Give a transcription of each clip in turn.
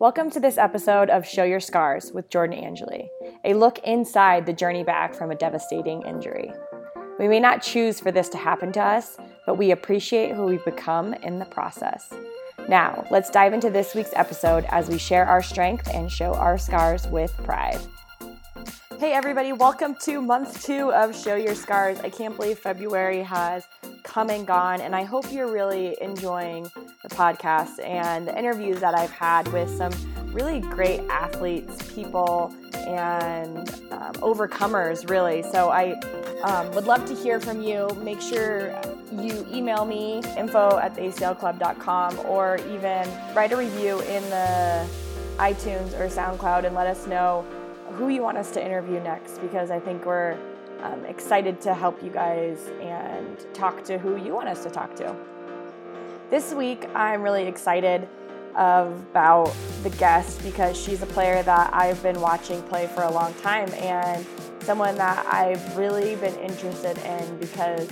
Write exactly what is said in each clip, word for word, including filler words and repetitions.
Welcome to this episode of Show Your Scars with Jordan Angeli, a look inside the journey back from a devastating injury. We may not choose for this to happen to us, but we appreciate who we've become in the process. Now, let's dive into this week's episode as we share our strength and show our scars with pride. Hey everybody, welcome to month two of Show Your Scars. I can't believe February has come and gone, and I hope you're really enjoying the podcast and the interviews that I've had with some really great athletes, people, and um, overcomers, really. So I um, would love to hear from you. Make sure you email me, info at the A C L club dot com, or even write a review in the iTunes or SoundCloud and let us know who you want us to interview next, because I think we're um, excited to help you guys and talk to who you want us to talk to. This week, I'm really excited about the guest because she's a player that I've been watching play for a long time and someone that I've really been interested in because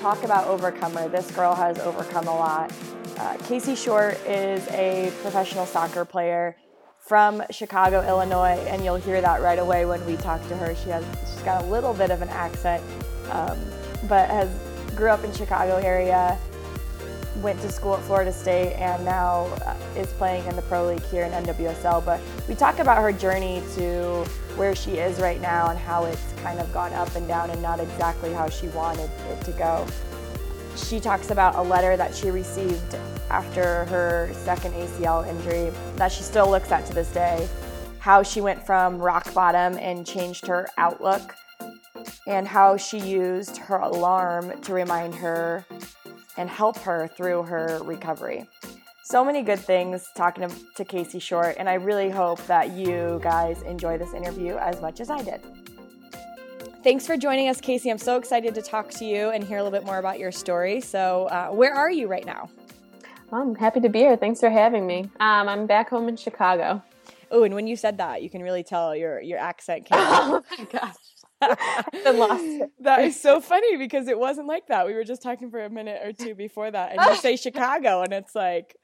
talk about overcomer. This girl has overcome a lot. Uh, Casey Short is a professional soccer player from Chicago, Illinois, and you'll hear that right away when we talk to her. She has, she's got a little bit of an accent, um, but has grew up in Chicago area, went to school at Florida State, and now is playing in the Pro League here in N W S L. But we talk about her journey to where she is right now and how it's kind of gone up and down and not exactly how she wanted it to go. She talks about a letter that she received after her second A C L injury that she still looks at to this day, how she went from rock bottom and changed her outlook, and how she used her alarm to remind her and help her through her recovery. So many good things talking to Casey Short, and I really hope that you guys enjoy this interview as much as I did. Thanks for joining us, Casey. I'm so excited to talk to you and hear a little bit more about your story. So uh, where are you right now? Well, I'm happy to be here. Thanks for having me. Um, I'm back home in Chicago. Oh, and when you said that, you can really tell your, your accent came out. Oh my gosh. Lost. That is so funny because it wasn't like that. We were just talking for a minute or two before that, and you say Chicago, and it's like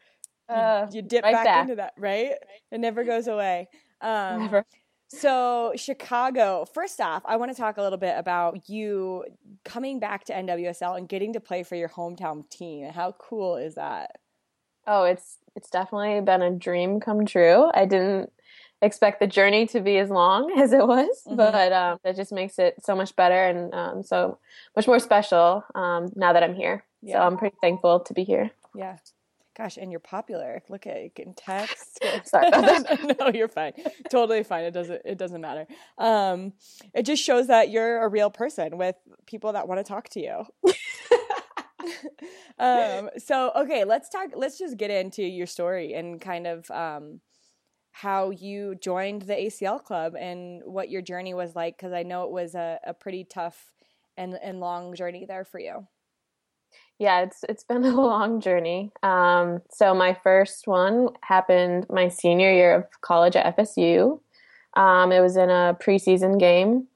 you, uh, you dip right back, back into that, right? It never goes away. Um, never. So Chicago. First off, I want to talk a little bit about you coming back to N W S L and getting to play for your hometown team. How cool is that? Oh, it's it's definitely been a dream come true. I didn't expect the journey to be as long as it was, mm-hmm. but um, that just makes it so much better and um, so much more special um, now that I'm here. Yeah. So I'm pretty thankful to be here. Yeah. Gosh, and you're popular. Look at you can text. Sorry about that. No, you're fine. Totally fine. It doesn't it doesn't matter. Um, it just shows that you're a real person with people that want to talk to you. um, so, okay, let's talk. Let's just get into your story and kind of um, – how you joined the A C L club and what your journey was like, because I know it was a, a pretty tough and, and long journey there for you. Yeah, it's it's been a long journey. Um, so my first one happened my senior year of college at F S U. Um, it was in a preseason game,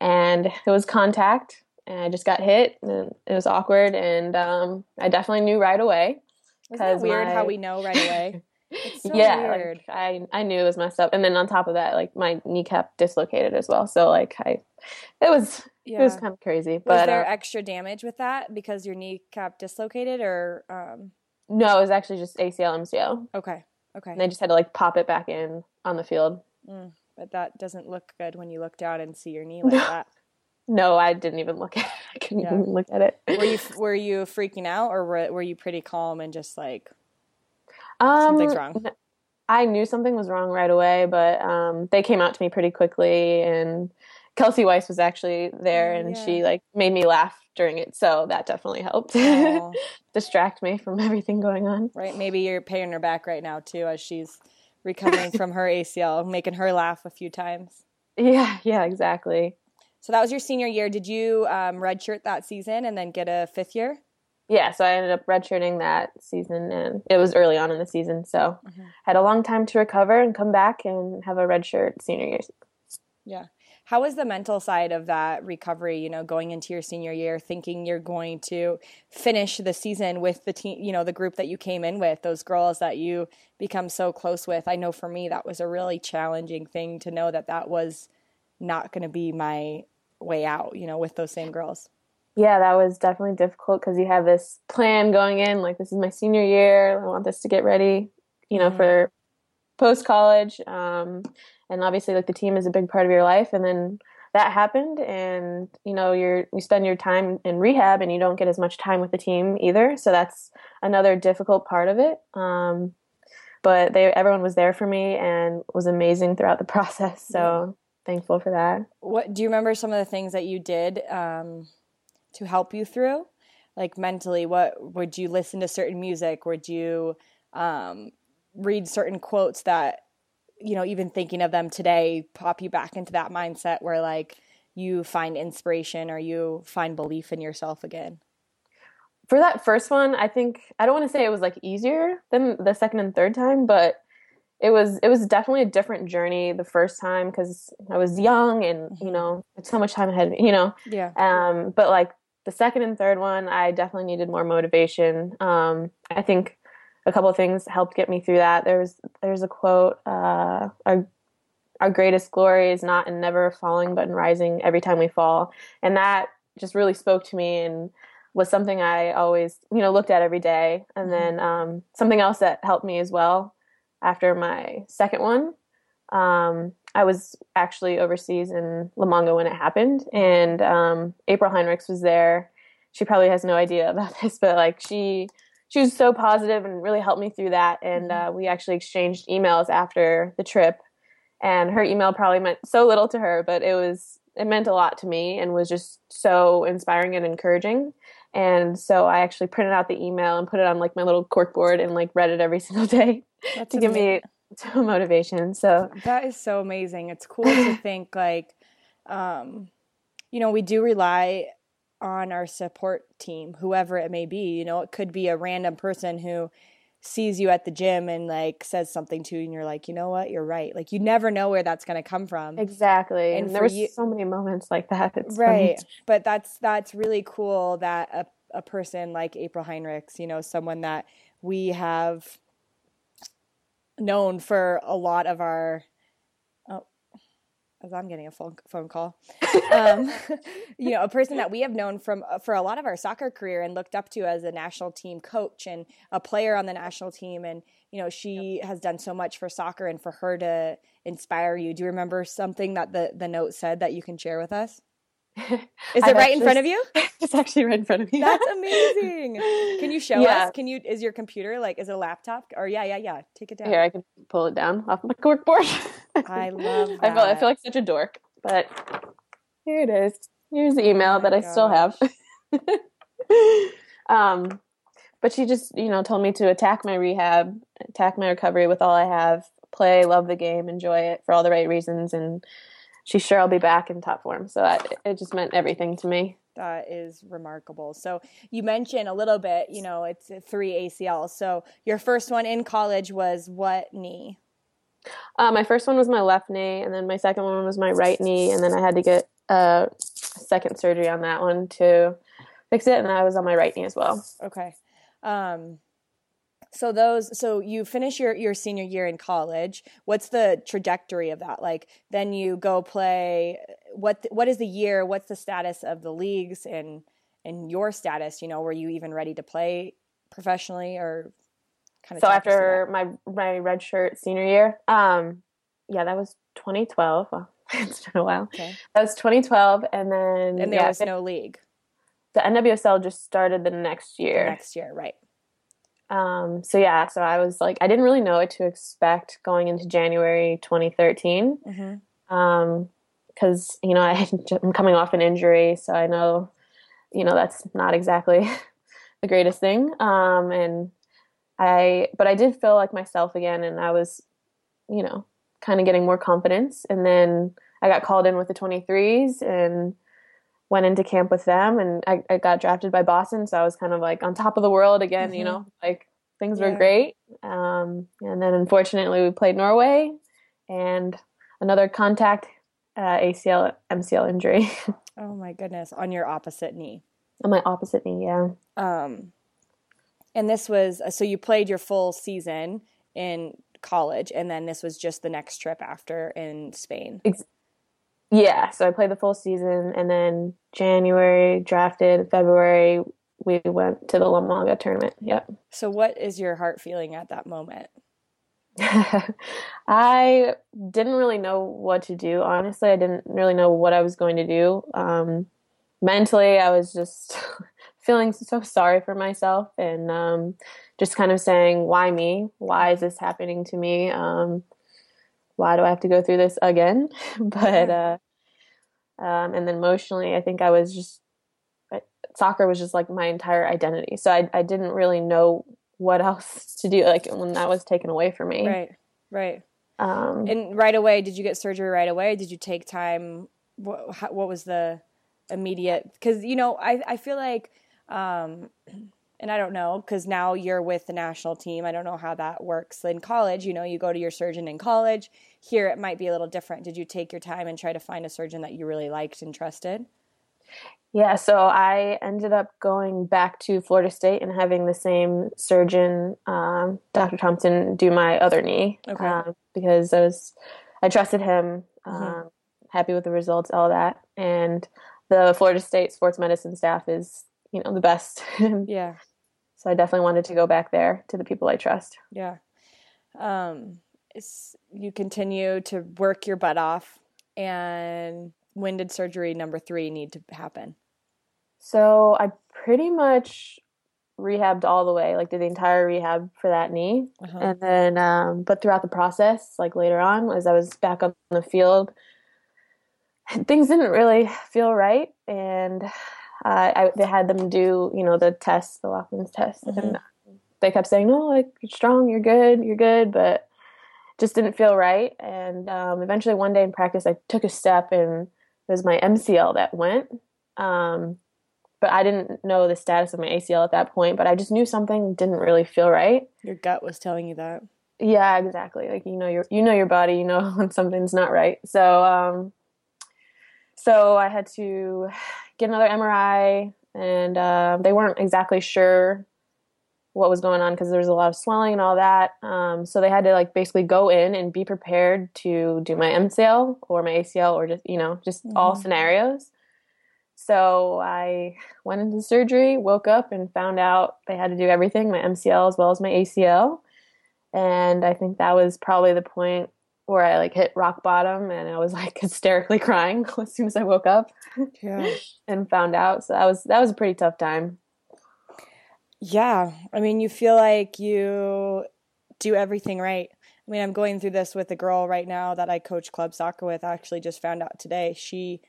and it was contact, and I just got hit, and it was awkward, and um, I definitely knew right away. Isn't it weird my... how we know right away? It's so yeah, weird. Like, I I knew it was messed up, and then on top of that, like my kneecap dislocated as well. So like I, it was yeah. it was kind of crazy. But was there uh, extra damage with that because your kneecap dislocated, or um? No, it was actually just A C L M C L. Okay, okay. And I just had to like pop it back in on the field. Mm, but that doesn't look good when you look down and see your knee like no. that. No, I didn't even look at it. I couldn't yeah. even look at it. Were you were you freaking out, or were were you pretty calm and just like? Um, Something's wrong. I knew something was wrong right away, but um, they came out to me pretty quickly, and Kelsey Weiss was actually there, and yeah. she like made me laugh during it, so that definitely helped distract me from everything going on. Right, maybe you're paying her back right now too, as she's recovering from her A C L, making her laugh a few times. Yeah, yeah, exactly. So that was your senior year. Did you um, redshirt that season and then get a fifth year? Yeah, so I ended up redshirting that season, and it was early on in the season, so mm-hmm. had a long time to recover and come back and have a redshirt senior year. Yeah. How was the mental side of that recovery, you know, going into your senior year, thinking you're going to finish the season with the team, you know, the group that you came in with, those girls that you become so close with? I know for me, that was a really challenging thing to know that that was not going to be my way out, you know, with those same girls. Yeah, that was definitely difficult because you have this plan going in, like, this is my senior year. I want this to get ready, you know, mm-hmm. for post-college. Um, and obviously, like, the team is a big part of your life. And then that happened. And, you know, you're you spend your time in rehab and you don't get as much time with the team either. So that's another difficult part of it. Um, but they everyone was there for me and was amazing throughout the process. So mm-hmm. thankful for that. What do you remember some of the things that you did Um to help you through, like, mentally? What would you listen to? Certain music? Would you um, read certain quotes that, you know, even thinking of them today, pop you back into that mindset where, like, you find inspiration or you find belief in yourself again? For that first one, I think, I don't want to say it was, like, easier than the second and third time, but it was, it was definitely a different journey the first time because I was young and, you know, it's so much time ahead of me, you know? Yeah. Um, but, like, the second and third one, I definitely needed more motivation. Um, I think a couple of things helped get me through that. There was, there's a quote, uh, our, our greatest glory is not in never falling, but in rising every time we fall. And that just really spoke to me and was something I always, you know, looked at every day. And then um, something else that helped me as well after my second one, um, I was actually overseas in La Manga when it happened, and um, April Heinrichs was there. She probably has no idea about this, but, like, she she was so positive and really helped me through that. And uh, we actually exchanged emails after the trip, and her email probably meant so little to her, but it was it meant a lot to me and was just so inspiring and encouraging. And so I actually printed out the email and put it on, like, my little cork board and, like, read it every single day. That's to amazing. Give me to motivation. So that is so amazing. It's cool to think, like, um, you know, we do rely on our support team, whoever it may be. You know, it could be a random person who sees you at the gym and, like, says something to you and you're like, you know what, you're right. Like, you never know where that's going to come from. Exactly. And, and there were you- so many moments like that. It's right. Funny. But that's, that's really cool that a, a person like April Heinrichs, you know, someone that we have known for a lot of our, oh, as I'm getting a phone, phone call, um, you know, a person that we have known from for a lot of our soccer career and looked up to as a national team coach and a player on the national team. And, you know, she has done so much for soccer, and for her to inspire you. Do you remember something that the, the note said that you can share with us? Is it I've right in front of you? It's actually right in front of me. That's amazing. Can you show yeah. us? Can you? Is your computer, like, is it a laptop? Or yeah, yeah, yeah. Take it down. Here, I can pull it down off my corkboard. I love that. I feel, I feel like such a dork, but here it is. Here's the email oh that I gosh. still have. um, but she just, you know, told me to attack my rehab, attack my recovery with all I have, play, love the game, enjoy it for all the right reasons, and she's sure I'll be back in top form. So that, it just meant everything to me. That is remarkable. So you mentioned a little bit, you know, it's three A C Ls. So your first one in college was what knee? Uh, my first one was my left knee, and then my second one was my right knee, and then I had to get uh, a second surgery on that one to fix it, and I was on my right knee as well. Okay. Um So those, so you finish your, your senior year in college. What's the trajectory of that? Like, then you go play, what, what is the year? What's the status of the leagues and, and your status, you know, were you even ready to play professionally or kind of? So after my, my red shirt senior year, um, yeah, that was twenty twelve. Well, it's been a while. Okay. That was twenty twelve. And then, and there yeah, was no league. The N W S L just started the next year. The next year. Right. Um, so yeah, so I was like, I didn't really know what to expect going into January, twenty thirteen. Mm-hmm. Um, cause you know, I, I'm coming off an injury, so I know, you know, that's not exactly the greatest thing. Um, and I, but I did feel like myself again, and I was, you know, kind of getting more confidence. And then I got called in with the twenty-threes and went into camp with them, and I, I got drafted by Boston. So I was kind of like on top of the world again, mm-hmm. you know, like things yeah. were great. Um, and then unfortunately we played Norway, and another contact uh, A C L, M C L injury. Oh my goodness. On your opposite knee. On my opposite knee, yeah. Um, and this was, so you played your full season in college, and then this was just the next trip after in Spain. Ex- yeah, so I played the full season, and then January, drafted, February, we went to the La Manga tournament, yep. So what is your heart feeling at that moment? I didn't really know what to do, honestly. I didn't really know what I was going to do. Um, mentally, I was just feeling so sorry for myself, and um, just kind of saying, why me? Why is this happening to me? Um, why do I have to go through this again? But, uh, um, and then emotionally, I think I was just, soccer was just like my entire identity. So I, I didn't really know what else to do, like when that was taken away from me. Right, right. Um, and right away, did you get surgery right away? Did you take time? What, how, what was the immediate? Because, you know, I, I feel like, um, and I don't know, because now you're with the national team. I don't know how that works in college. You know, you go to your surgeon in college. Here it might be a little different. Did you take your time and try to find a surgeon that you really liked and trusted? Yeah, so I ended up going back to Florida State and having the same surgeon, um, Doctor Thompson, do my other knee. Okay. um, because I was, I trusted him, um, mm-hmm. happy with the results, all that. And the Florida State sports medicine staff is, you know, the best. Yeah. So I definitely wanted to go back there to the people I trust. Yeah. Um, it's, you continue to work your butt off. And when did surgery number three need to happen? So I pretty much rehabbed all the way, like did the entire rehab for that knee. Uh-huh. And then, um, but throughout the process, like later on, as I was back on the field, things didn't really feel right. And uh, I, they had them do, you know, the tests, the Watkins test. Mm-hmm. And they kept saying, no, like you're strong, you're good, you're good. But just didn't feel right. And um, eventually one day in practice, I took a step and it was my M C L that went. Um, but I didn't know the status of my A C L at that point, but I just knew something didn't really feel right. Your gut was telling you that. Yeah, exactly. Like, you know, your, you know, your body, you know, when something's not right. So, um, so I had to get another M R I, and uh, they weren't exactly sure what was going on because there was a lot of swelling and all that. Um, so they had to like basically go in and be prepared to do my M C L or my A C L or just, you know, just mm-hmm. all scenarios. So I went into surgery, woke up and found out they had to do everything, my M C L as well as my A C L. And I think that was probably the point where I like hit rock bottom, and I was like hysterically crying as soon as I woke up. Yeah. And found out. So that was, that was a pretty tough time. Yeah. I mean, you feel like you do everything right. I mean, I'm going through this with a girl right now that I coach club soccer with. I actually just found out today. She,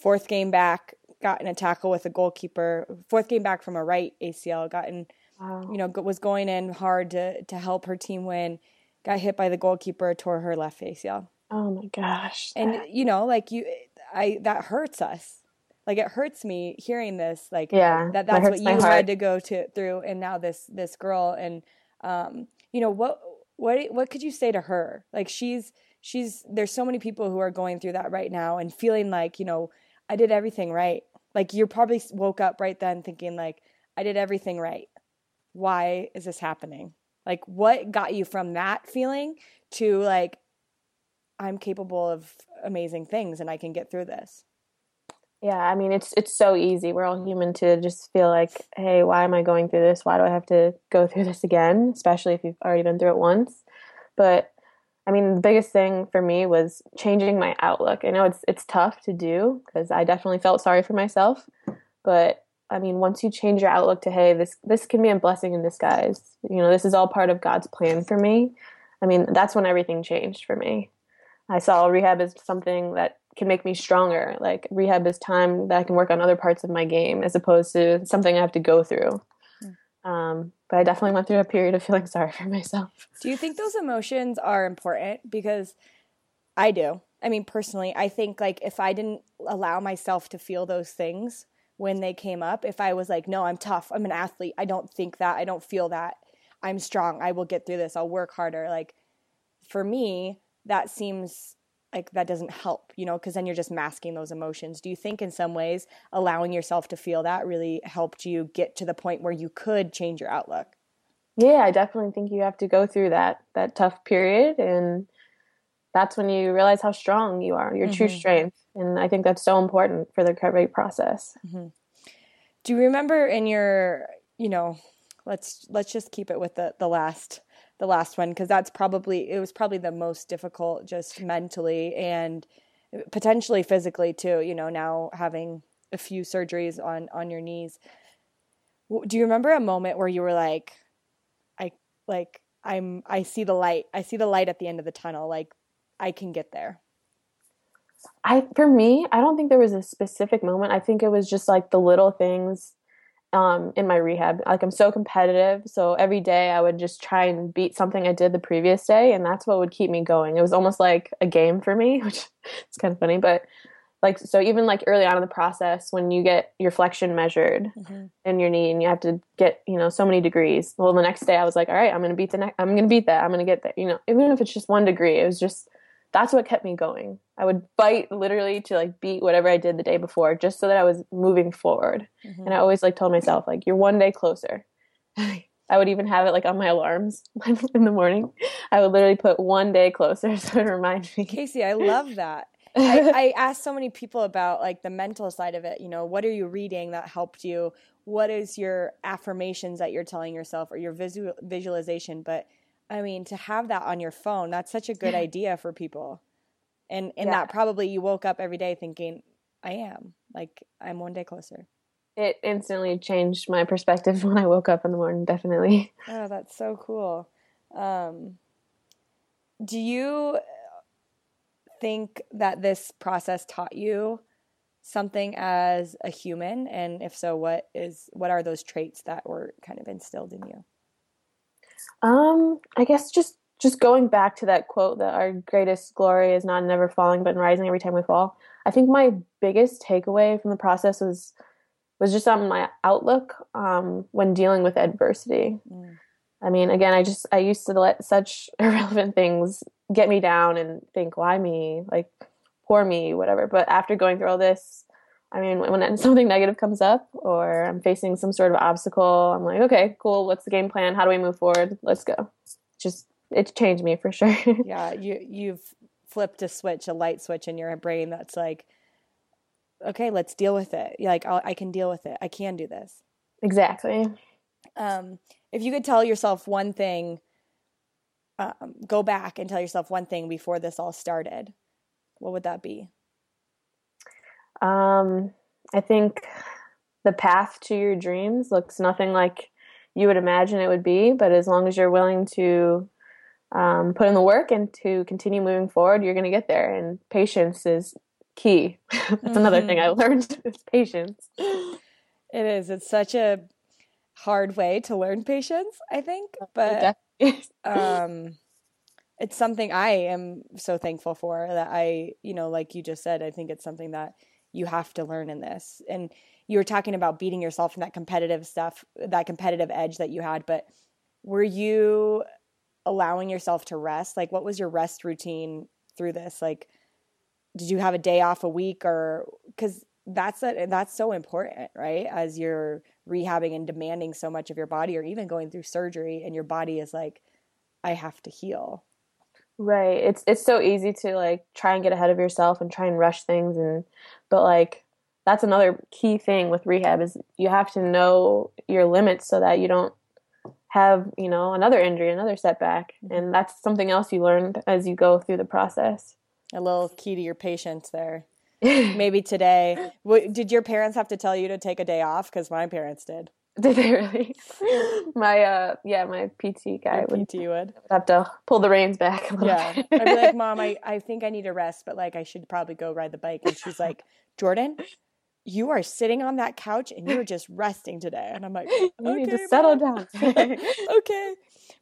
fourth game back, got in a tackle with a goalkeeper. Fourth game back from a right A C L, gotten, wow. you know, was going in hard to, to help her team win. Got hit by the goalkeeper, tore her left A C L. Oh, my gosh. And, you know, like you, I that hurts us. Like, it hurts me hearing this, like, yeah, that that's what you had to go to through, and now this this girl. And, um, you know, what what what could you say to her? Like, she's, she's there's so many people who are going through that right now and feeling like, you know, I did everything right. Like, you probably woke up right then thinking, like, I did everything right. Why is this happening? Like, what got you from that feeling to, like, I'm capable of amazing things and I can get through this? Yeah, I mean, it's it's so easy. We're all human to just feel like, hey, why am I going through this? Why do I have to go through this again? Especially if you've already been through it once. But, I mean, the biggest thing for me was changing my outlook. I know it's it's tough to do because I definitely felt sorry for myself. But, I mean, once you change your outlook to, hey, this, this can be a blessing in disguise. You know, this is all part of God's plan for me. I mean, that's when everything changed for me. I saw rehab as something that can make me stronger. Like, rehab is time that I can work on other parts of my game as opposed to something I have to go through. Mm. Um, but I definitely went through a period of feeling sorry for myself. Do you think those emotions are important? Because I do. I mean, personally, I think like if I didn't allow myself to feel those things when they came up, if I was like, no, I'm tough, I'm an athlete, I don't think that, I don't feel that, I'm strong, I will get through this, I'll work harder. Like for me, that seems like that doesn't help, you know, because then you're just masking those emotions. Do you think in some ways allowing yourself to feel that really helped you get to the point where you could change your outlook? Yeah, I definitely think you have to go through that, that tough period. And that's when you realize how strong you are, your mm-hmm. true strength. And I think that's so important for the recovery process. Mm-hmm. Do you remember in your, you know, let's, let's just keep it with the, the last, the last one. Cause that's probably, it was probably the most difficult, just mentally and potentially physically too, you know, now having a few surgeries on, on your knees. Do you remember a moment where you were like, I like, I'm, I see the light, I see the light at the end of the tunnel. Like I can get there. I, for me, I don't think there was a specific moment. I think it was just like the little things um, in my rehab. Like I'm so competitive. So every day I would just try and beat something I did the previous day. And that's what would keep me going. It was almost like a game for me, which is kind of funny. But like, so even like early on in the process, when you get your flexion measured mm-hmm. in your knee and you have to get, you know, so many degrees. Well, the next day I was like, all right, I'm going to beat the next, I'm going to beat that. I'm going to get there. You know, even if it's just one degree, it was just, that's what kept me going. I would fight literally to like beat whatever I did the day before just so that I was moving forward. Mm-hmm. And I always like told myself like, you're one day closer. I would even have it like on my alarms in the morning. I would literally put one day closer. So it reminds me. Casey, I love that. I, I asked so many people about like the mental side of it. You know, what are you reading that helped you? What is your affirmations that you're telling yourself or your visual visualization? But I mean, to have that on your phone, that's such a good idea for people. And and yeah. that probably you woke up every day thinking, I am. Like, I'm one day closer. It instantly changed my perspective when I woke up in the morning, definitely. Oh, that's so cool. Um, do you think that this process taught you something as a human? And if so, what is what are those traits that were kind of instilled in you? Um, I guess just, just going back to that quote that our greatest glory is not in never falling, but in rising every time we fall. I think my biggest takeaway from the process was, was just on my outlook, um, when dealing with adversity. Mm. I mean, again, I just, I used to let such irrelevant things get me down and think, why me? Like, poor me, whatever. But after going through all this, I mean, when something negative comes up or I'm facing some sort of obstacle, I'm like, okay, cool. What's the game plan? How do we move forward? Let's go. Just, it's changed me for sure. Yeah. You, you've flipped a switch, a light switch in your brain. That's like, okay, let's deal with it. You're like, I'll, I can deal with it. I can do this. Exactly. Um, if you could tell yourself one thing, um, go back and tell yourself one thing before this all started, what would that be? Um, I think the path to your dreams looks nothing like you would imagine it would be, but as long as you're willing to, um, put in the work and to continue moving forward, you're going to get there. And patience is key. That's mm-hmm. another thing I learned is patience. It is. It's such a hard way to learn patience, I think, but, um, it's something I am so thankful for that I, you know, like you just said, I think it's something that you have to learn in this. And you were talking about beating yourself and that competitive stuff, that competitive edge that you had, but were you allowing yourself to rest? Like, what was your rest routine through this? Like, did you have a day off a week or, cause that's a, that's so important, right? As you're rehabbing and demanding so much of your body or even going through surgery and your body is like, I have to heal. Right. It's, it's so easy to like try and get ahead of yourself and try and rush things. And, but like, that's another key thing with rehab is you have to know your limits so that you don't have, you know, another injury, another setback. And that's something else you learned as you go through the process. A little key to your patience there. Maybe today. Did your parents have to tell you to take a day off? Cause my parents did. Did they really? My, uh, yeah, my P T guy would, P T would have to pull the reins back a little yeah. bit. I'd be like, Mom, I, I think I need a rest, but like, I should probably go ride the bike. And she's like, Jordan, you are sitting on that couch and you're just resting today. And I'm like, okay, you need to settle down. Okay.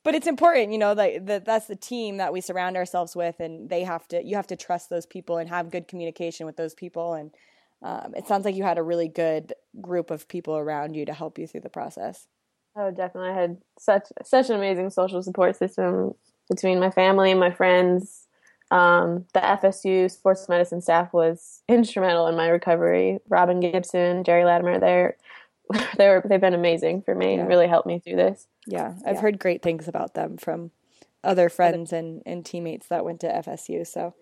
But it's important, you know, like that that's the team that we surround ourselves with and they have to, you have to trust those people and have good communication with those people. And Um, it sounds like you had a really good group of people around you to help you through the process. Oh, definitely. I had such such an amazing social support system between my family and my friends. Um, the F S U sports medicine staff was instrumental in my recovery. Robin Gibson, Jerry Latimer, they're, they were, they've been amazing for me yeah. and really helped me through this. Yeah, I've yeah. heard great things about them from other friends and, and teammates that went to F S U. So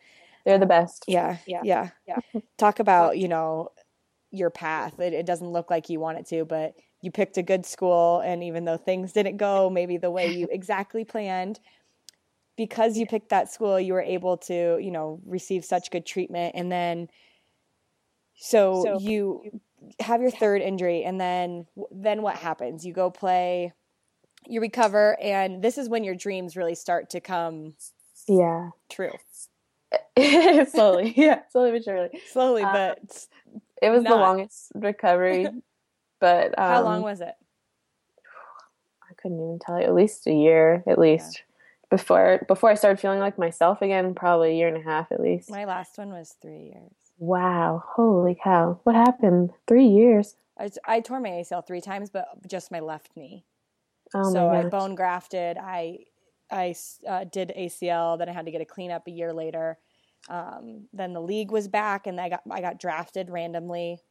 they're the best. Yeah, yeah, yeah. yeah. Talk about, you know, your path. It, it doesn't look like you want it to, but you picked a good school, and even though things didn't go maybe the way you exactly planned, because you picked that school, you were able to, you know, receive such good treatment. And then, so, so you have your third injury, and then, then what happens? You go play, you recover, and this is when your dreams really start to come yeah. true. slowly, yeah, slowly but surely. Slowly, um, but it was not. The longest recovery. But um, how long was it? I couldn't even tell you. At least a year, at least. Yeah. Before before I started feeling like myself again, probably a year and a half at least. My last one was three years. Wow. Holy cow. What happened? Three years. I, I tore my A C L three times, but just my left knee. Oh, so my gosh. I bone grafted. I I uh, did A C L. Then I had to get a cleanup a year later. Um, then the league was back, and I got I got drafted randomly.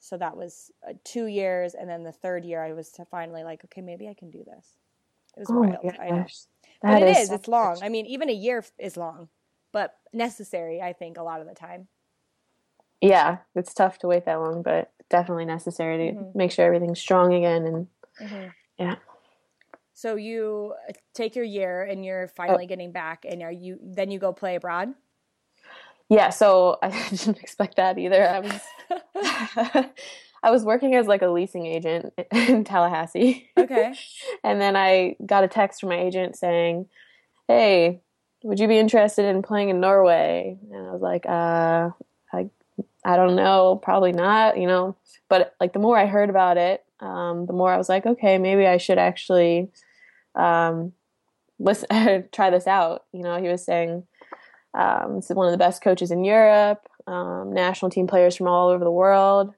So that was uh, two years. And then the third year, I was finally like, okay, maybe I can do this. It was oh wild. My gosh. I know. But it is. It's long. I mean, even a year is long, but necessary, I think, a lot of the time. Yeah, it's tough to wait that long, but definitely necessary to mm-hmm. make sure everything's strong again. And mm-hmm. yeah. So you take your year, and you're finally oh. getting back, and are you then you go play abroad? Yeah. So I didn't expect that either. I was. I was working as like a leasing agent in Tallahassee. Okay. And then I got a text from my agent saying, hey, would you be interested in playing in Norway? And I was like, uh, I, I don't know, probably not, you know. But like the more I heard about it, um, the more I was like, okay, maybe I should actually um, listen, try this out. You know, he was saying um, this is one of the best coaches in Europe, um, national team players from all over the world.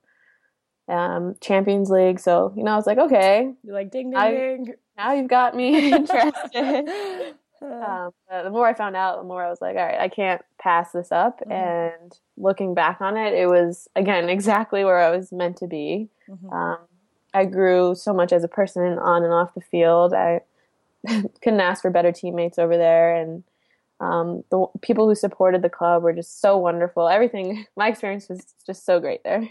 Um, Champions League. So, you know, I was like, okay. You're like, ding, ding, I, ding. Now you've got me interested. um, the more I found out, the more I was like, all right, I can't pass this up. Mm-hmm. And looking back on it, it was, again, exactly where I was meant to be. Mm-hmm. Um, I grew so much as a person on and off the field. I couldn't ask for better teammates over there. And um, the people who supported the club were just so wonderful. Everything, my experience was just so great there.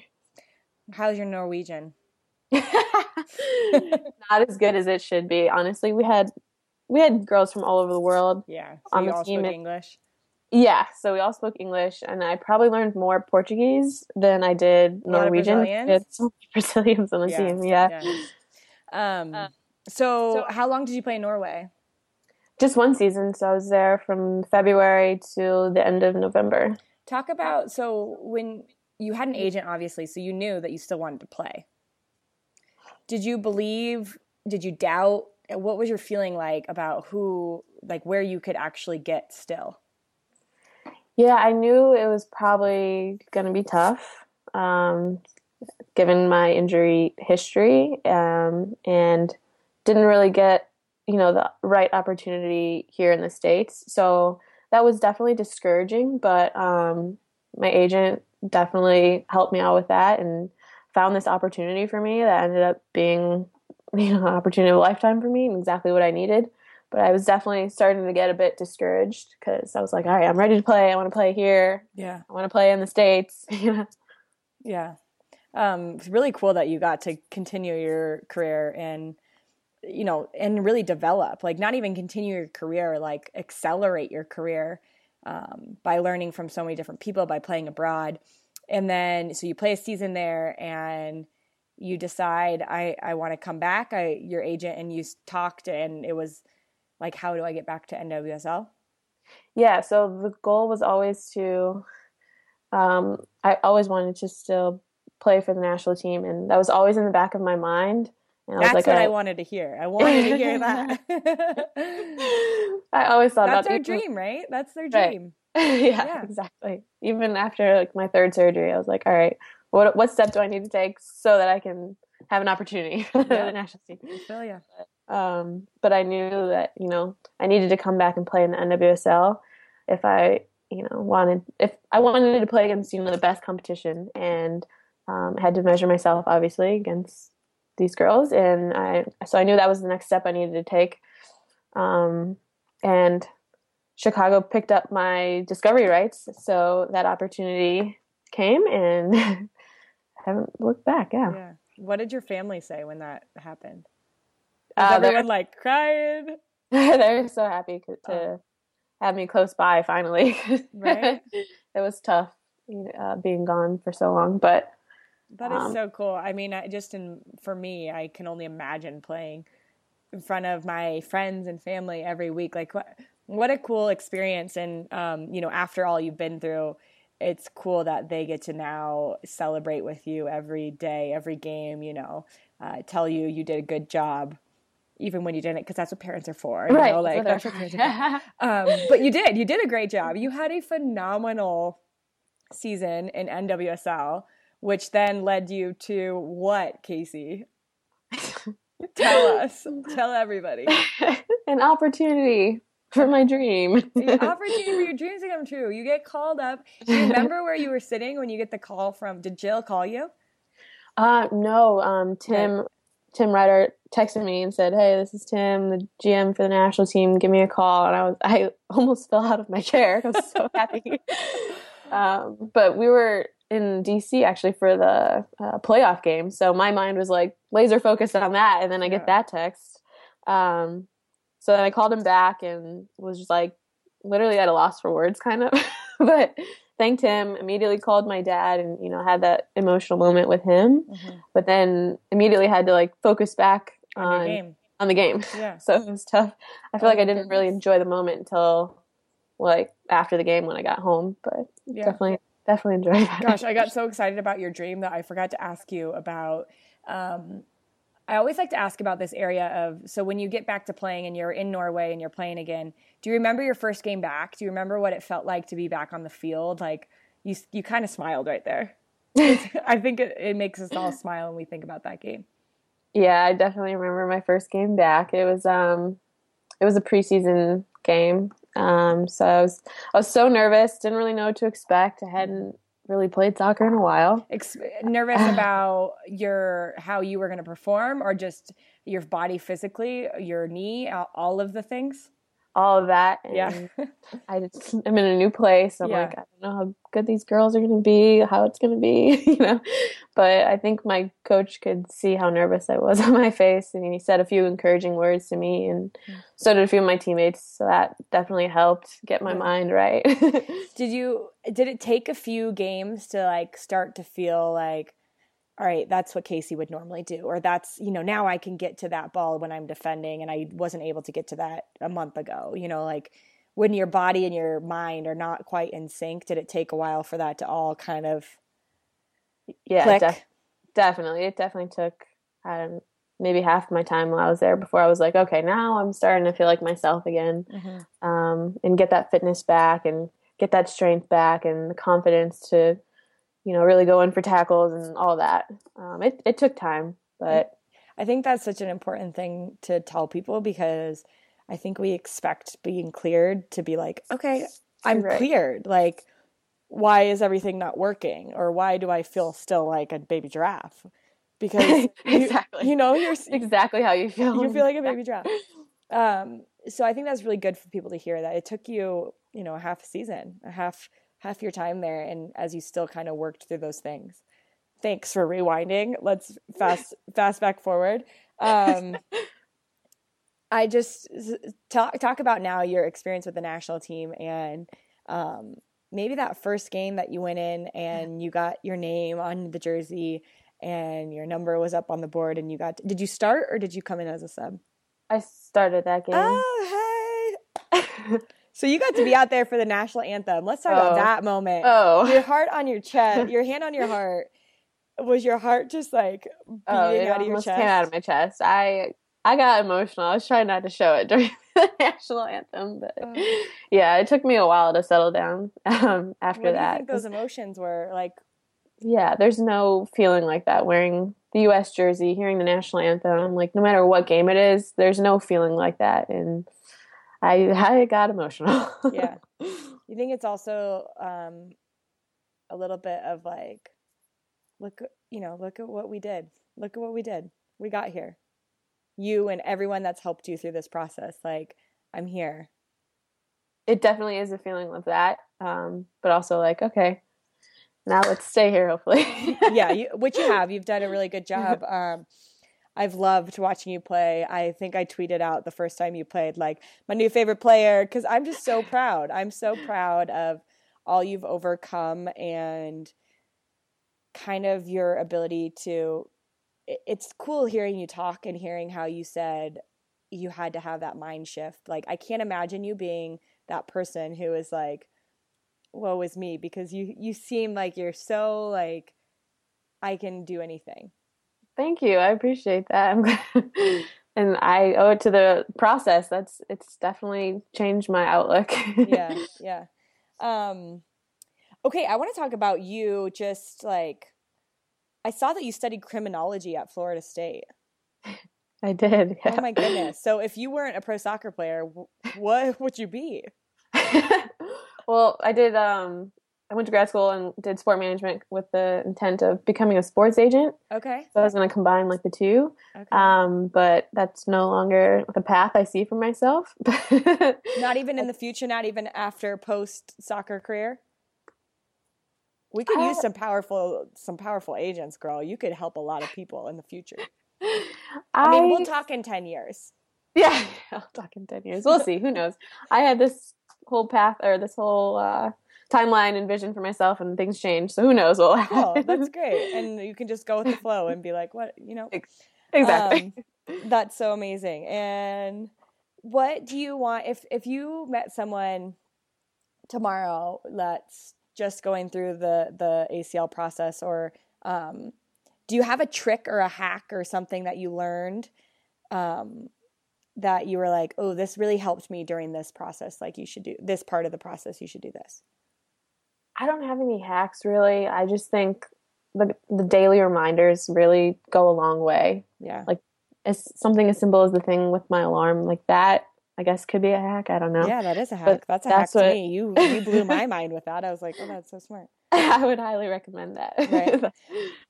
How's your Norwegian? Not as good as it should be. Honestly, we had we had girls from all over the world. Yeah. So on you the all team. Spoke English? Yeah. So we all spoke English, and I probably learned more Portuguese than I did Norwegian. A lot of Brazilians? So many Brazilians on the yeah. team. Yeah. yeah. Um, um, so, so how long did you play in Norway? Just one season. So I was there from February to the end of November. Talk about, so when... You had an agent, obviously, so you knew that you still wanted to play. Did you believe, did you doubt, what was your feeling like about who, like where you could actually get still? Yeah, I knew it was probably going to be tough, um, given my injury history, um, and didn't really get, you know, the right opportunity here in the States. So that was definitely discouraging, but um, my agent definitely helped me out with that and found this opportunity for me that ended up being, you know, an opportunity of a lifetime for me and exactly what I needed. But I was definitely starting to get a bit discouraged because I was like, all right, I'm ready to play. I want to play here. Yeah. I want to play in the States. yeah. Um, it's really cool that you got to continue your career and, you know, and really develop, like not even continue your career, like accelerate your career. Um, by learning from so many different people, by playing abroad. And then, so you play a season there and you decide, I, I want to come back, I, your agent, and you talked and it was like, how do I get back to N W S L? Yeah. So the goal was always to, um, I always wanted to still play for the national team. And that was always in the back of my mind. And That's I was like, what oh. I wanted to hear. I wanted to hear that. I always thought That's about That's their dream, right? That's their dream. Right. yeah, yeah, exactly. Even after like my third surgery, I was like, all right, what what step do I need to take so that I can have an opportunity for yeah. the national team? Oh, yeah. But, um, but I knew that, you know, I needed to come back and play in the N W S L. if I, you know, wanted, if I wanted to play against, you know, the best competition, and um, had to measure myself obviously against these girls. And I, so I knew that was the next step I needed to take. Um, and Chicago picked up my discovery rights. So that opportunity came, and I haven't looked back. Yeah. yeah. What did your family say when that happened? Was uh, everyone like crying? They were so happy to oh. have me close by finally. Right? It was tough uh, being gone for so long, but that um, is so cool. I mean, I, just in for me, I can only imagine playing in front of my friends and family every week. Like what, what a cool experience. And, um, you know, after all you've been through, it's cool that they get to now celebrate with you every day, every game, you know, uh, tell you you did a good job, even when you didn't, because that's what parents are for. You right. know, like, that's what parents are for. Um, but you did. You did a great job. You had a phenomenal season in N W S L, which then led you to what, Casey? Tell us. Tell everybody. An opportunity. For my dream. The opportunity for your dreams to come true. You get called up. Do you remember where you were sitting when you get the call from? Did Jill call you? Uh, no. Um, Tim, okay. Tim Ryder texted me and said, "Hey, this is Tim, the G M for the national team. Give me a call." And I was, I almost fell out of my chair. I was so happy. Um, but we were in D C actually for the uh, playoff game. So my mind was like laser focused on that. And then I yeah. get that text. Um, So then I called him back and was just like literally at a loss for words kind of, but thanked him, immediately called my dad and, you know, had that emotional moment with him, mm-hmm. but then immediately had to like focus back on, on, game. on the game. Yeah. So it was tough. I feel oh, like I didn't goodness. really enjoy the moment until like after the game when I got home, but yeah. definitely, definitely enjoyed that. Gosh, I got so excited about your dream that I forgot to ask you about, um, I always like to ask about this area of, so when you get back to playing and you're in Norway and you're playing again, do you remember your first game back? Do you remember what it felt like to be back on the field? Like you, you kind of smiled right there. I think it, it makes us all smile when we think about that game. Yeah, I definitely remember my first game back. It was, um, it was a preseason game. Um, so I was, I was so nervous. Didn't really know what to expect. I hadn't really played soccer in a while. Ex- nervous about your how you were going to perform, or just your body physically, your knee, all of the things? All of that. And yeah. I just, I'm in a new place. I'm yeah. like, I don't know how good these girls are going to be, how it's going to be, you know. But I think my coach could see how nervous I was on my face, and he said a few encouraging words to me, and so did a few of my teammates. So that definitely helped get my mind right. Did you? Did it take a few games to like start to feel like, all right, that's what Casey would normally do, or that's, you know, now I can get to that ball when I'm defending, and I wasn't able to get to that a month ago, you know, like when your body and your mind are not quite in sync, did it take a while for that to all kind of yeah, def- definitely. It definitely took um, maybe half my time while I was there before I was like, okay, now I'm starting to feel like myself again, mm-hmm. um, and get that fitness back and get that strength back and the confidence to, you know, really go in for tackles and all that. Um, it, it took time, but I think that's such an important thing to tell people, because I think we expect being cleared to be like, okay, I'm right. cleared. Like, why is everything not working? Or why do I feel still like a baby giraffe? Because exactly. you, you know, you're exactly how you feel. You feel like a baby giraffe. Um, so I think that's really good for people to hear that it took you, you know, a half season, a half half your time there, and as you still kind of worked through those things. Thanks for rewinding. Let's fast fast back forward. Um, I just talk talk about now your experience with the national team, and um, maybe that first game that you went in and you got your name on the jersey and your number was up on the board, and you got to, did you start or did you come in as a sub? I started that game. Oh, hey. So you got to be out there for the national anthem. Let's talk oh. about that moment. Oh, your heart on your chest, your hand on your heart. Was your heart just like beating oh, it out of your chest? Came out of my chest. I I got emotional. I was trying not to show it during the national anthem, but oh. yeah, it took me a while to settle down um, after what do that. You think those emotions were like? Yeah, there's no feeling like that. Wearing the U S jersey, hearing the national anthem, like no matter what game it is, there's no feeling like that. And I, I got emotional. Yeah. think it's also um, a little bit of like, look, you know, look at what we did. Look at what we did. We got here. You and everyone that's helped you through this process. Like, I'm here. It definitely is a feeling of that. Um, but also like, okay, now let's stay here, hopefully. Yeah, you, which you have. You've done a really good job. Um, I've loved watching you play. I think I tweeted out the first time you played, like, my new favorite player, because I'm just so proud. I'm so proud of all you've overcome and kind of your ability to – it's cool hearing you talk and hearing how you said you had to have that mind shift. Like, I can't imagine you being that person who is like, woe is me, because you, you seem like you're so, like, I can do anything. Thank you. I appreciate that. I'm glad. And I owe it to the process. That's, it's definitely changed my outlook. Yeah. Yeah. Um, okay. I want to talk about you just like, I saw that you studied criminology at Florida State. I did. Yeah. Oh my goodness. So if you weren't a pro soccer player, what would you be? Well, I did, um, I went to grad school and did sport management with the intent of becoming a sports agent. Okay. So I was going to combine like the two. Okay. Um, but that's no longer the path I see for myself. Not even in the future, not even after post-soccer career? We could I, use some powerful some powerful agents, girl. You could help a lot of people in the future. I, I mean, we'll talk in ten years. Yeah, I'll talk in ten years. We'll see. Who knows? I had this whole path or this whole uh, – timeline and vision for myself, and things change. So who knows what will happen. Oh, that's great. And you can just go with the flow and be like, what, you know? Exactly. Um, that's so amazing. And what do you want, if, if you met someone tomorrow that's just going through the, the A C L process, or um, do you have a trick or a hack or something that you learned um, that you were like, oh, this really helped me during this process. Like you should do this part of the process. You should do this. I don't have any hacks really. I just think the the daily reminders really go a long way. Yeah. Like it's something as simple as the thing with my alarm, like that, I guess could be a hack. I don't know. Yeah, that is a hack. But that's a that's hack what... to me. You you blew my mind with that. I was like, oh, that's so smart. I would highly recommend that. Right.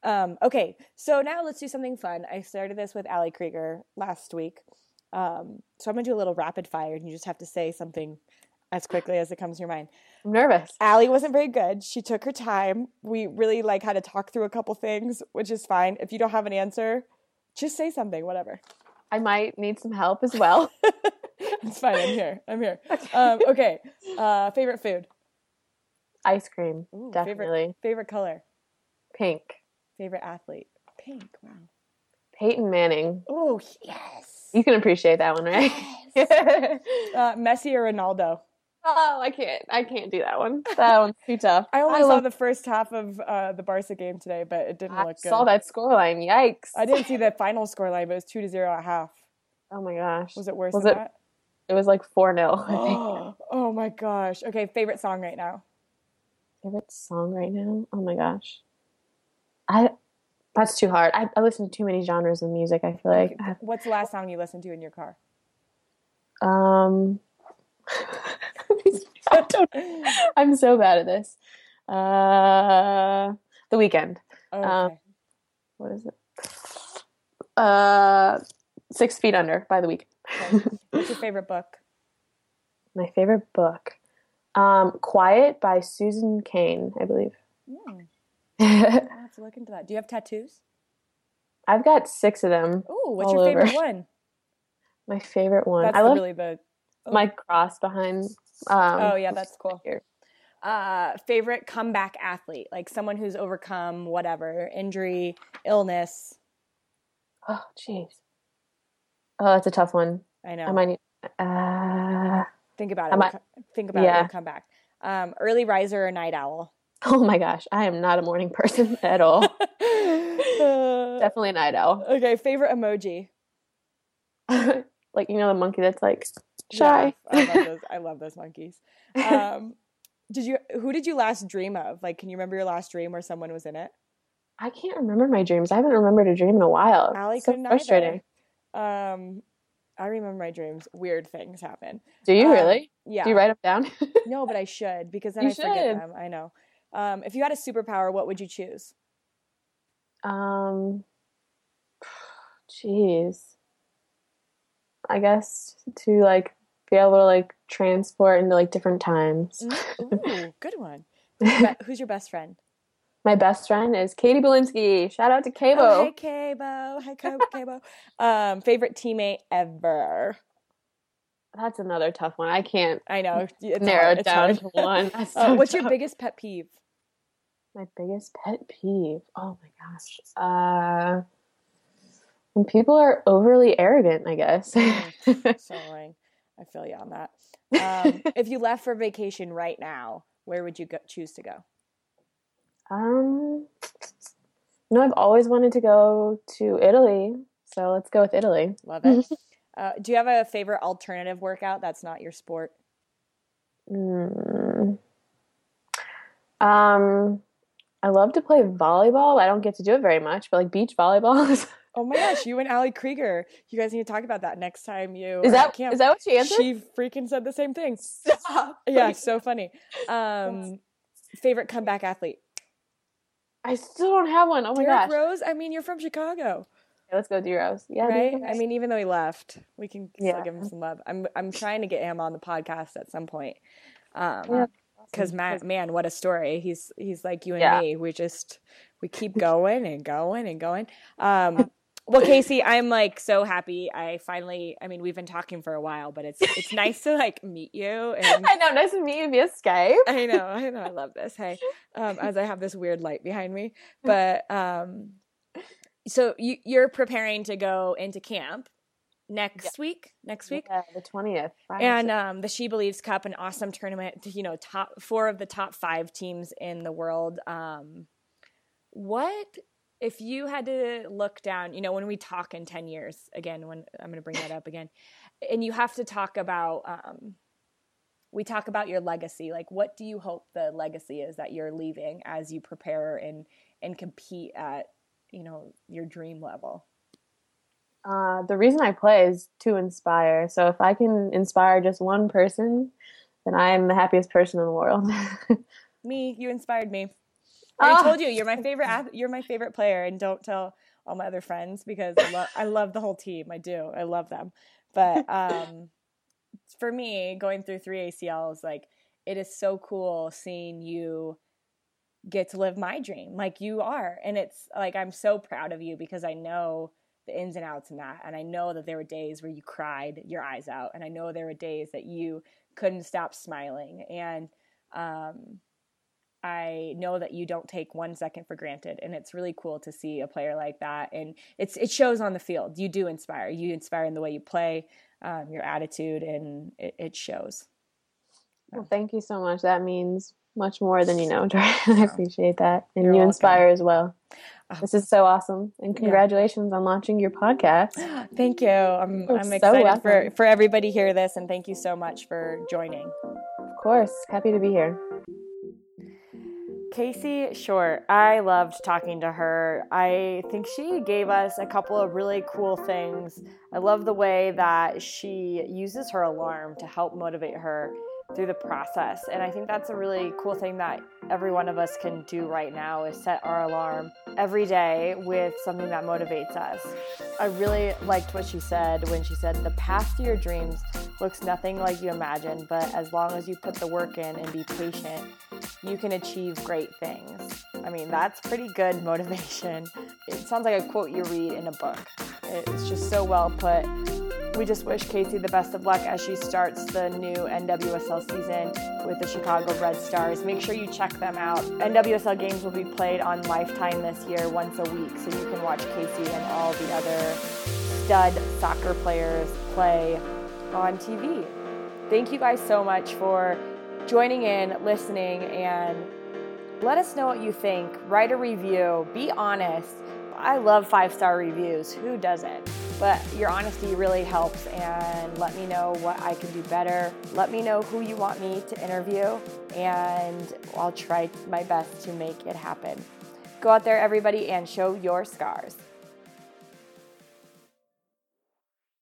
Um, okay. So now let's do something fun. I started this with Allie Krieger last week. Um, so I'm going to do a little rapid fire and you just have to say something as quickly as it comes to your mind. I'm nervous. Allie wasn't very good. She took her time. We really like had to talk through a couple things, which is fine. If you don't have an answer, just say something, whatever. I might need some help as well. It's fine. I'm here. I'm here. Okay. Um, okay. Uh, favorite food? Ice cream. Ooh, definitely. Favorite, favorite color? Pink. Favorite athlete? Pink. Wow. Peyton Manning. Oh, yes. You can appreciate that one, right? Yes. uh, Messi or Ronaldo? Oh, I can't. I can't do that one. That one's too tough. I only I saw love- the first half of uh, the Barca game today, but it didn't I look good. I saw that scoreline. Yikes. I didn't see the final scoreline, but it was two to zero at half. Oh, my gosh. Was it worse was than it, that? It was like four nil. Oh, oh, my gosh. Okay, favorite song right now? Favorite song right now? Oh, my gosh. I That's too hard. I, I listen to too many genres of music, I feel like. Okay. What's the last song you listened to in your car? Um... I don't, I'm so bad at this. Uh, the Weeknd. Okay. Um, what is it? Uh, Six Feet Under by the Weeknd. Okay. What's your favorite book? My favorite book, um, Quiet by Susan Cain, I believe. Mm. I'll have to look into that. Do you have tattoos? I've got six of them. Oh, what's your favorite over. one? My favorite one. That's I love really the. My cross behind. Um, oh, yeah, that's cool. Here. Uh, favorite comeback athlete, like someone who's overcome whatever, injury, illness. Oh, jeez. Oh, that's a tough one. I know. I might need, uh, think about it. Might, we'll, think about yeah. it. We'll come back. Um, early riser or night owl? Oh, my gosh. I am not a morning person at all. uh, Definitely a night owl. Okay, favorite emoji? Like, you know, the monkey that's like... Shy. Yeah, I love those. I love those monkeys. Um, did you? Who did you last dream of? Like, can you remember your last dream where someone was in it? I can't remember my dreams. I haven't remembered a dream in a while. Allie couldn't either. Frustrating. Um, I remember my dreams. Weird things happen. Do you um, really? Yeah. Do you write them down? No, but I should, because then you I should. forget them. I know. Um, if you had a superpower, what would you choose? Um, geez. I guess to like be able to like transport into like different times. Ooh, good one. Who's your, be- who's your best friend? My best friend is Katie Balinski. Shout out to Cabo. Oh, hey, Cabo. Hi, Cabo. um, favorite teammate ever? That's another tough one. I can't. I know. It's narrow it down to one. So uh, what's tough. Your biggest pet peeve? My biggest pet peeve. Oh my gosh. Uh, when people are overly arrogant, I guess. So annoying. I feel you on that. Um, if you left for vacation right now, where would you go- choose to go? Um, you know, I've always wanted to go to Italy, so let's go with Italy. Love it. uh, do you have a favorite alternative workout that's not your sport? Mm. Um, I love to play volleyball. I don't get to do it very much, but like beach volleyball is... Oh my gosh, you and Allie Krieger. You guys need to talk about that next time you is that, camp. Is that what she answered? She freaking said the same thing. Stop. Yeah, so funny. Um, favorite comeback athlete? I still don't have one. Oh my Derek gosh. Rose? I mean, you're from Chicago. Yeah, let's go D-Rose. Yeah, right? D-Rose. I mean, even though he left, we can still yeah. give him some love. I'm I'm trying to get him on the podcast at some point. Um, yeah. Because, man, man, what a story. He's he's like you and yeah. me. We just we keep going and going and going. Um, well, Casey, I'm, like, so happy. I finally – I mean, we've been talking for a while, but it's it's nice to, like, meet you. And, I know. Nice to meet you via Skype. I know. I know. I love this. Hey, um, as I have this weird light behind me. But um, so you, you're preparing to go into camp. Next yeah. week, next week, yeah, the twentieth, and um, the She Believes Cup, an awesome tournament. You know, top four of the top five teams in the world. Um, what if you had to look down? You know, when we talk in ten years again, when I'm going to bring that up again, and you have to talk about. Um, we talk about your legacy. Like, what do you hope the legacy is that you're leaving as you prepare and and compete at, you know, your dream level? Uh, the reason I play is to inspire. So if I can inspire just one person, then I am the happiest person in the world. Me, you inspired me. Oh. I told you, you're my favorite. Ath- you're my favorite player, and don't tell all my other friends because I love. I love the whole team. I do. I love them. But um, for me, going through three A C Ls, like it is so cool seeing you get to live my dream, like you are, and it's like I'm so proud of you because I know the ins and outs in that. And I know that there were days where you cried your eyes out. And I know there were days that you couldn't stop smiling. And um, I know that you don't take one second for granted. And it's really cool to see a player like that. And it's it shows on the field. You do inspire. You inspire in the way you play, um, your attitude, and it, it shows. Well, thank you so much. That means much more than you know, Jordan. I appreciate that. And You're you welcome. Inspire as well. This is so awesome. And congratulations yeah. on launching your podcast. Thank you. I'm You're I'm so excited welcome. for, for everybody to hear this, and thank you so much for joining. Of course. Happy to be here. Casey Short, I loved talking to her. I think she gave us a couple of really cool things. I love the way that she uses her alarm to help motivate her through the process. And I think that's a really cool thing that every one of us can do right now is set our alarm every day with something that motivates us. I really liked what she said when she said the path to your dreams looks nothing like you imagined, but as long as you put the work in and be patient, you can achieve great things. I mean, that's pretty good motivation. It sounds like a quote you read in a book. It's just so well put. We just wish Casey the best of luck as she starts the new N W S L season with the Chicago Red Stars. Make sure you check them out. N W S L games will be played on Lifetime this year once a week, so you can watch Casey and all the other stud soccer players play on T V. Thank you guys so much for joining in, listening, and let us know what you think. Write a review. Be honest. I love five-star reviews. Who doesn't? But your honesty really helps, and let me know what I can do better. Let me know who you want me to interview, and I'll try my best to make it happen. Go out there, everybody, and show your scars.